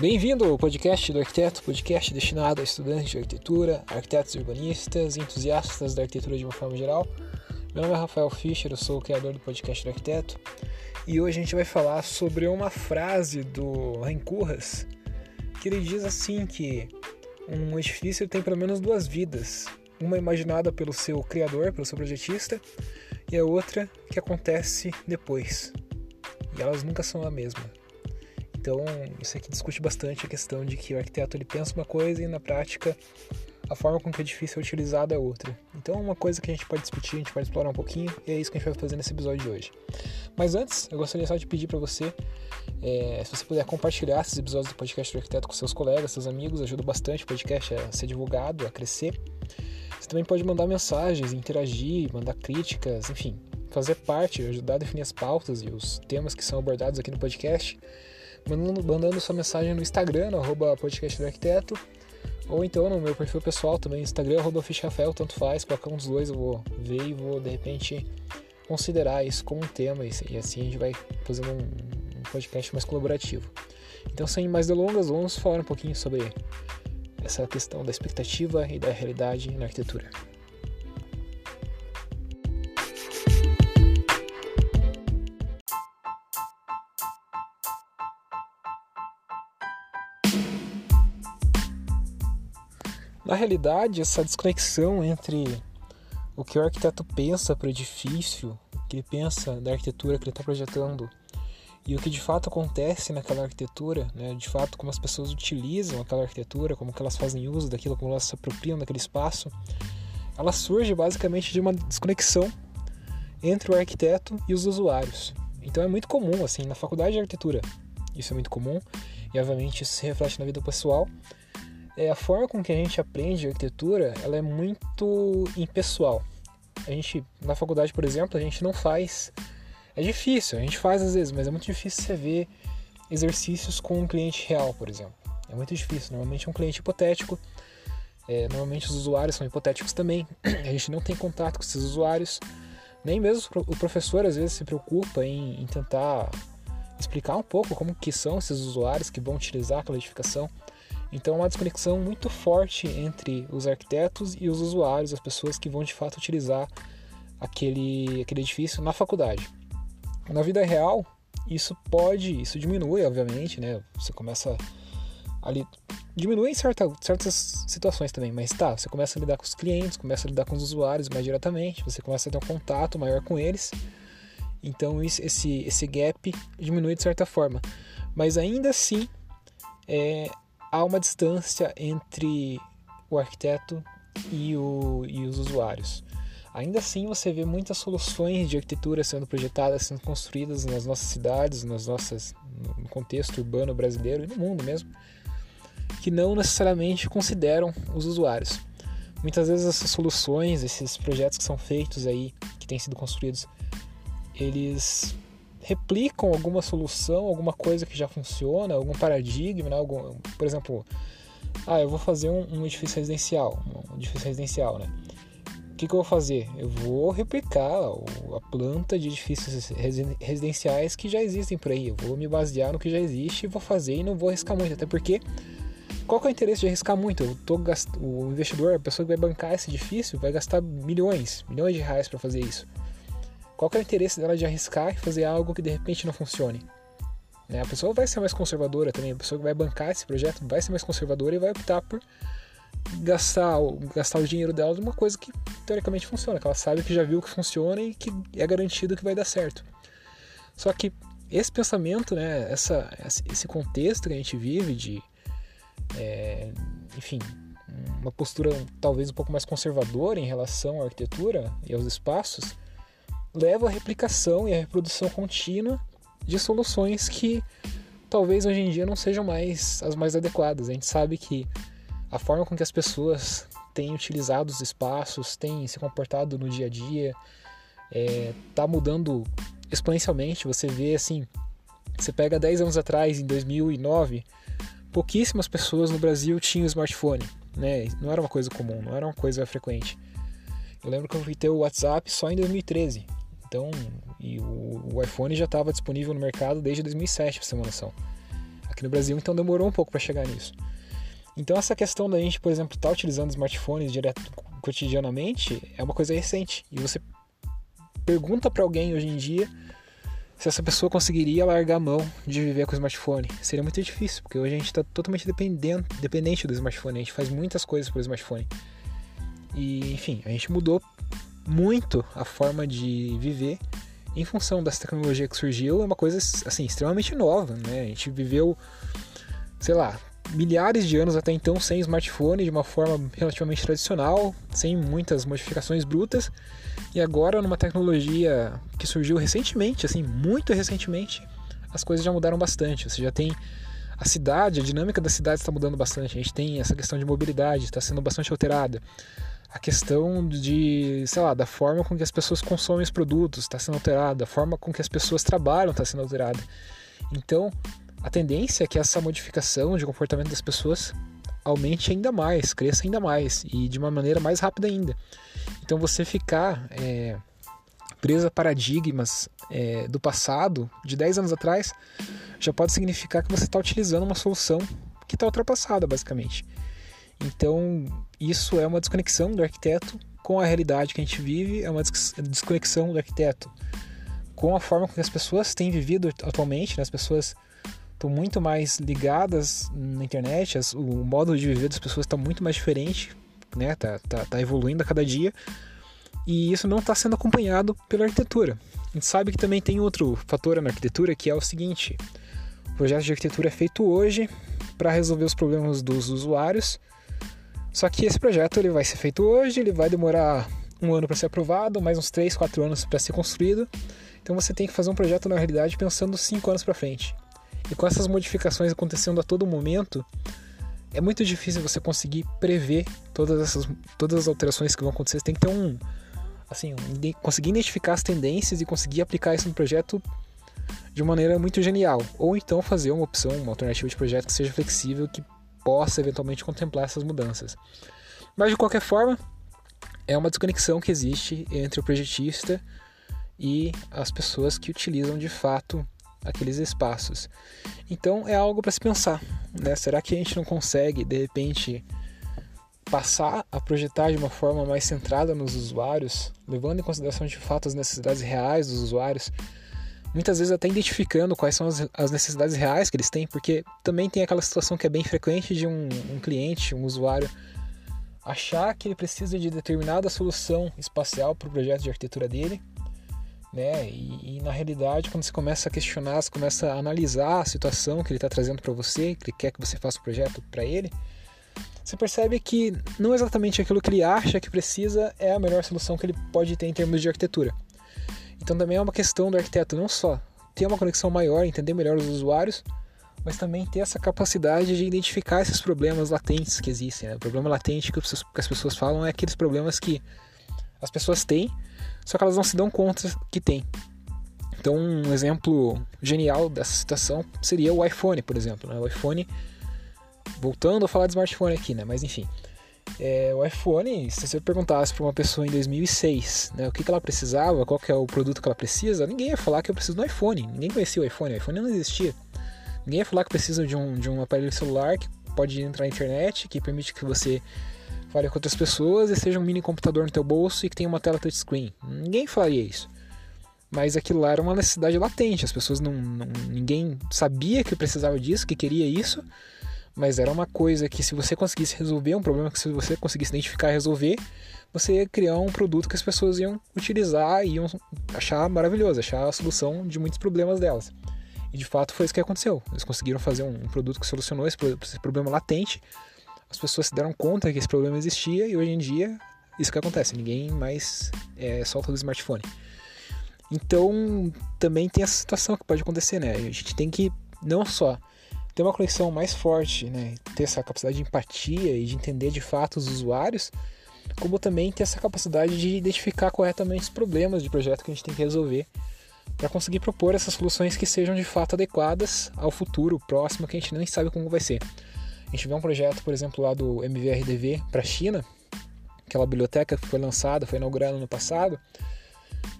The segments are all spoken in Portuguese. Bem-vindo ao podcast do arquiteto, podcast destinado a estudantes de arquitetura, arquitetos urbanistas, entusiastas da arquitetura de uma forma geral. Meu nome é Rafael Fischer, eu sou o criador do podcast do arquiteto e hoje a gente vai falar sobre uma frase do Rem Koolhaas que ele diz assim que um edifício tem pelo menos duas vidas, uma imaginada pelo seu criador, pelo seu projetista, e a outra que acontece depois, e elas nunca são a mesma. Então, isso aqui discute bastante a questão de que o arquiteto ele pensa uma coisa e, na prática, a forma com que o edifício é utilizado é outra. Então, é uma coisa que a gente pode discutir, a gente pode explorar um pouquinho, e é isso que a gente vai fazer nesse episódio de hoje. Mas antes, eu gostaria só de pedir para você, se você puder compartilhar esses episódios do podcast do arquiteto com seus colegas, seus amigos, ajuda bastante o podcast a ser divulgado, a crescer. Você também pode mandar mensagens, interagir, mandar críticas, enfim, fazer parte, ajudar a definir as pautas e os temas que são abordados aqui no podcast, mandando sua mensagem no Instagram, no @podcastdoarquiteto, ou então no meu perfil pessoal também, Instagram, @ficharafael, tanto faz, qualquer um dos dois eu vou ver e vou, de repente, considerar isso como um tema, e assim a gente vai fazendo um podcast mais colaborativo. Então, sem mais delongas, vamos falar um pouquinho sobre essa questão da expectativa e da realidade na arquitetura. Na realidade, essa desconexão entre o que o arquiteto pensa para o edifício, o que ele pensa da arquitetura que ele está projetando, e o que de fato acontece naquela arquitetura, né? De fato, como as pessoas utilizam aquela arquitetura, como que elas fazem uso daquilo, como elas se apropriam daquele espaço, ela surge basicamente de uma desconexão entre o arquiteto e os usuários. Então é muito comum, assim, na faculdade de arquitetura, isso é muito comum, e obviamente isso se reflete na vida pessoal. A forma com que a gente aprende arquitetura, ela é muito impessoal. A gente, na faculdade, por exemplo, a gente não faz... É difícil, a gente faz às vezes, mas é muito difícil você ver exercícios com um cliente real, por exemplo. É muito difícil, normalmente é um cliente hipotético, normalmente os usuários são hipotéticos também, a gente não tem contato com esses usuários, nem mesmo o professor às vezes se preocupa em tentar explicar um pouco como que são esses usuários que vão utilizar aquela edificação. Então, há uma desconexão muito forte entre os arquitetos e os usuários, as pessoas que vão de fato utilizar aquele edifício na faculdade. Na vida real, isso diminui, obviamente, né? Você começa ali, diminui em certas situações também, mas você começa a lidar com os clientes, começa a lidar com os usuários mais diretamente, você começa a ter um contato maior com eles. Então, esse gap diminui de certa forma. Mas ainda assim, há uma distância entre o arquiteto e os usuários. Ainda assim, você vê muitas soluções de arquitetura sendo projetadas, sendo construídas nas nossas cidades, no contexto urbano brasileiro e no mundo mesmo, que não necessariamente consideram os usuários. Muitas vezes essas soluções, esses projetos que são feitos aí, que têm sido construídos, eles replicam alguma solução, alguma coisa que já funciona, algum paradigma, né? Por exemplo, eu vou fazer um edifício residencial, né? O que eu vou fazer? Eu vou replicar a planta de edifícios residenciais que já existem por aí. Eu vou me basear no que já existe e vou fazer e não vou arriscar muito. Até porque, qual que é o interesse de arriscar muito? O investidor, a pessoa que vai bancar esse edifício, vai gastar milhões de reais para fazer isso. Qual que é o interesse dela de arriscar e fazer algo que de repente não funcione? Né? A pessoa vai ser mais conservadora também. A pessoa que vai bancar esse projeto vai ser mais conservadora e vai optar por gastar o dinheiro dela numa coisa que teoricamente funciona, que ela sabe que já viu que funciona e que é garantido que vai dar certo. Só que esse pensamento, né, esse contexto que a gente vive de, enfim, uma postura talvez um pouco mais conservadora em relação à arquitetura e aos espaços, leva à replicação e à reprodução contínua de soluções que talvez hoje em dia não sejam mais as mais adequadas. A gente sabe que a forma com que as pessoas têm utilizado os espaços, têm se comportado no dia a dia, está mudando exponencialmente. Você vê assim, você pega 10 anos atrás, em 2009, pouquíssimas pessoas no Brasil tinham smartphone, né? Não era uma coisa comum, não era uma coisa frequente. Eu lembro que eu fui ter o WhatsApp só em 2013, então, e o iPhone já estava disponível no mercado desde 2007, para você ter uma noção. A aqui no Brasil, então demorou um pouco para chegar nisso. Então essa questão da gente, por exemplo, estar utilizando smartphones direto cotidianamente é uma coisa recente. E você pergunta para alguém hoje em dia se essa pessoa conseguiria largar a mão de viver com o smartphone. Seria muito difícil, porque hoje a gente está totalmente dependente do smartphone. A gente faz muitas coisas pelo smartphone. E, enfim, a gente mudou muito a forma de viver em função dessa tecnologia que surgiu. É uma coisa, assim, extremamente nova, né? A gente viveu, sei lá, milhares de anos até então sem smartphone, de uma forma relativamente tradicional, sem muitas modificações brutas, e agora numa tecnologia que surgiu recentemente, assim, muito recentemente, as coisas já mudaram bastante. Você já tem a cidade, a dinâmica da cidade está mudando bastante, a gente tem essa questão de mobilidade, está sendo bastante alterada, a questão de, sei lá, da forma com que as pessoas consomem os produtos está sendo alterada, a forma com que as pessoas trabalham está sendo alterada. Então, a tendência é que essa modificação de comportamento das pessoas aumente ainda mais, cresça ainda mais e de uma maneira mais rápida ainda. Então você ficar preso a paradigmas do passado, de 10 anos atrás, já pode significar que você está utilizando uma solução que está ultrapassada, basicamente. Então isso é uma desconexão do arquiteto com a realidade que a gente vive, é uma desconexão do arquiteto com a forma como as pessoas têm vivido atualmente, né? As pessoas estão muito mais ligadas na internet, o modo de viver das pessoas está muito mais diferente, né? Tá evoluindo a cada dia, e isso não está sendo acompanhado pela arquitetura. A gente sabe que também tem outro fator na arquitetura, que é o seguinte: o projeto de arquitetura é feito hoje para resolver os problemas dos usuários, só que esse projeto ele vai ser feito hoje, ele vai demorar um ano para ser aprovado, mais uns 3, 4 anos para ser construído, então você tem que fazer um projeto na realidade pensando 5 anos para frente. E com essas modificações acontecendo a todo momento, é muito difícil você conseguir prever todas as alterações que vão acontecer. Você tem que ter conseguir identificar as tendências e conseguir aplicar isso no projeto de maneira muito genial. Ou então fazer uma opção, uma alternativa de projeto que seja flexível, que possa eventualmente contemplar essas mudanças. Mas de qualquer forma, é uma desconexão que existe entre o projetista e as pessoas que utilizam de fato aqueles espaços. Então é algo para se pensar, né? Será que a gente não consegue, de repente, passar a projetar de uma forma mais centrada nos usuários, levando em consideração de fato as necessidades reais dos usuários, muitas vezes até identificando quais são as necessidades reais que eles têm, porque também tem aquela situação que é bem frequente de um cliente, um usuário, achar que ele precisa de determinada solução espacial para o projeto de arquitetura dele, né? E na realidade, quando você começa a questionar, você começa a analisar a situação que ele está trazendo para você, que ele quer que você faça o projeto para ele, você percebe que não exatamente aquilo que ele acha que precisa é a melhor solução que ele pode ter em termos de arquitetura. Então também é uma questão do arquiteto não só ter uma conexão maior, entender melhor os usuários, mas também ter essa capacidade de identificar esses problemas latentes que existem, né? O problema latente que as pessoas falam é aqueles problemas que as pessoas têm, só que elas não se dão conta que tem. Então, um exemplo genial dessa situação seria o iPhone, por exemplo, né? O iPhone, voltando a falar de smartphone aqui, né? Mas enfim, o iPhone, se você perguntasse para uma pessoa em 2006, né, o que ela precisava, qual que é o produto que ela precisa, ninguém ia falar que eu preciso do iPhone, ninguém conhecia o iPhone não existia. Ninguém ia falar que precisa de um aparelho celular que pode entrar na internet, que permite que você fale com outras pessoas e seja um mini computador no teu bolso e que tenha uma tela touchscreen. Ninguém faria isso. Mas aquilo lá era uma necessidade latente. As pessoas ninguém sabia que precisava disso, que queria isso, mas era uma coisa que, se você conseguisse resolver um problema, que se você conseguisse identificar e resolver, você ia criar um produto que as pessoas iam utilizar e iam achar maravilhoso, achar a solução de muitos problemas delas. E de fato foi isso que aconteceu. Eles conseguiram fazer um produto que solucionou esse problema latente. As pessoas se deram conta que esse problema existia e hoje em dia isso que acontece, ninguém mais solta do smartphone. Então também tem essa situação que pode acontecer, né? A gente tem que não só ter uma conexão mais forte, né? Ter essa capacidade de empatia e de entender de fato os usuários, como também ter essa capacidade de identificar corretamente os problemas de projeto que a gente tem que resolver para conseguir propor essas soluções que sejam de fato adequadas ao futuro próximo, que a gente nem sabe como vai ser. A gente vê um projeto, por exemplo, lá do MVRDV para a China, aquela biblioteca que foi lançada, foi inaugurada no passado,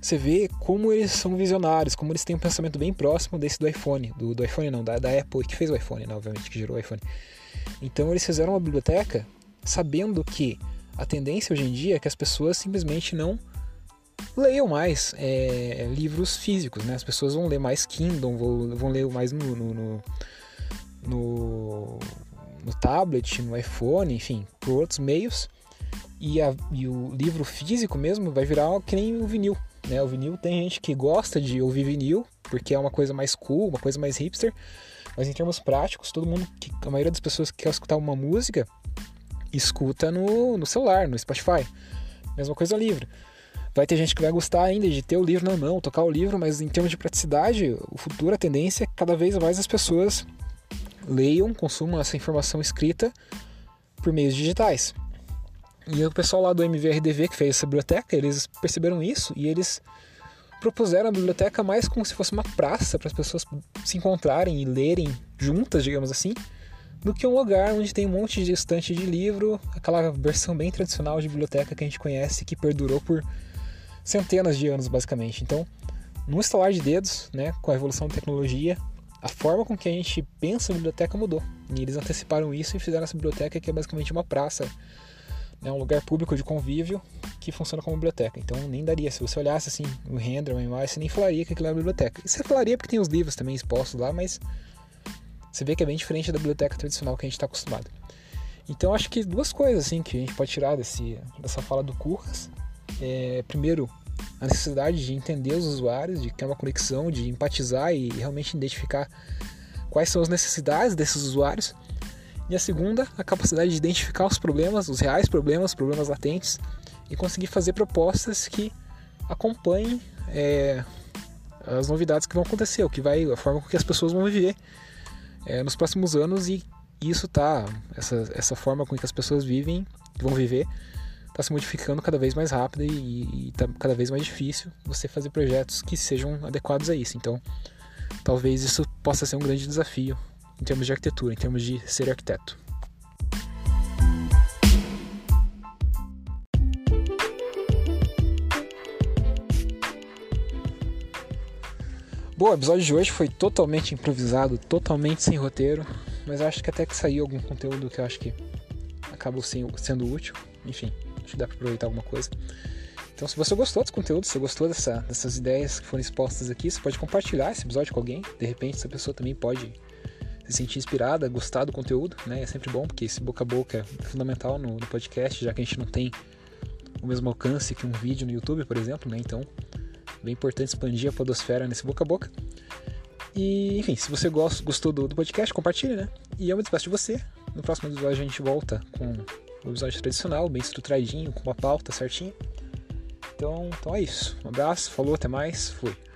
você vê como eles são visionários, como eles têm um pensamento bem próximo desse do iPhone, do iPhone não, da Apple, que fez o iPhone, né, obviamente, que gerou o iPhone. Então eles fizeram uma biblioteca sabendo que a tendência hoje em dia é que as pessoas simplesmente não leiam mais livros físicos, né? As pessoas vão ler mais Kindle, vão ler mais no tablet, no iPhone, enfim, por outros meios. E o livro físico mesmo vai virar que nem o vinil, né? O vinil, tem gente que gosta de ouvir vinil porque é uma coisa mais cool, uma coisa mais hipster, mas em termos práticos, a maioria das pessoas que quer escutar uma música escuta no celular, no Spotify. Mesma coisa livro. Vai ter gente que vai gostar ainda de ter o livro na mão, tocar o livro, mas em termos de praticidade, o futuro, a tendência é que cada vez mais as pessoas leiam, consumam essa informação escrita por meios digitais. E o pessoal lá do MVRDV que fez essa biblioteca, eles perceberam isso e eles propuseram a biblioteca mais como se fosse uma praça para as pessoas se encontrarem e lerem juntas, digamos assim, do que um lugar onde tem um monte de estante de livro, aquela versão bem tradicional de biblioteca que a gente conhece, que perdurou por centenas de anos, basicamente. Então, num estalar de dedos, né, com a evolução da tecnologia, a forma com que a gente pensa a biblioteca mudou. E eles anteciparam isso e fizeram essa biblioteca que é basicamente uma praça, é um lugar público de convívio que funciona como biblioteca. Então nem daria, se você olhasse assim o render, uma imagem, você nem falaria que aquilo é uma biblioteca. E você falaria porque tem os livros também expostos lá, mas você vê que é bem diferente da biblioteca tradicional que a gente está acostumado. Então acho que duas coisas assim que a gente pode tirar dessa fala do Koolhaas. Primeiro, a necessidade de entender os usuários, de criar uma conexão, de empatizar e realmente identificar quais são as necessidades desses usuários. E a segunda, a capacidade de identificar os problemas, os reais problemas, problemas latentes, e conseguir fazer propostas que acompanhem as novidades que vão acontecer, a forma com que as pessoas vão viver nos próximos anos, e isso essa forma com que as pessoas vão viver, está se modificando cada vez mais rápido e está cada vez mais difícil você fazer projetos que sejam adequados a isso. Então, talvez isso possa ser um grande desafio em termos de arquitetura, em termos de ser arquiteto. Bom, o episódio de hoje foi totalmente improvisado, totalmente sem roteiro, mas acho que até que saiu algum conteúdo que eu acho que acabou sendo útil. Enfim, acho que dá para aproveitar alguma coisa. Então, se você gostou desse conteúdo, se você gostou dessas ideias que foram expostas aqui, você pode compartilhar esse episódio com alguém. De repente, essa pessoa também pode se sentir inspirada, gostar do conteúdo, né? É sempre bom, porque esse boca a boca é fundamental no podcast, já que a gente não tem o mesmo alcance que um vídeo no YouTube, por exemplo, né? Então, é bem importante expandir a podosfera nesse boca a boca. E, enfim, se você gostou do podcast, compartilha, né? E eu me despeço de você. No próximo episódio a gente volta com o episódio tradicional, bem estruturadinho, com uma pauta certinha. Então é isso. Um abraço, falou, até mais, fui.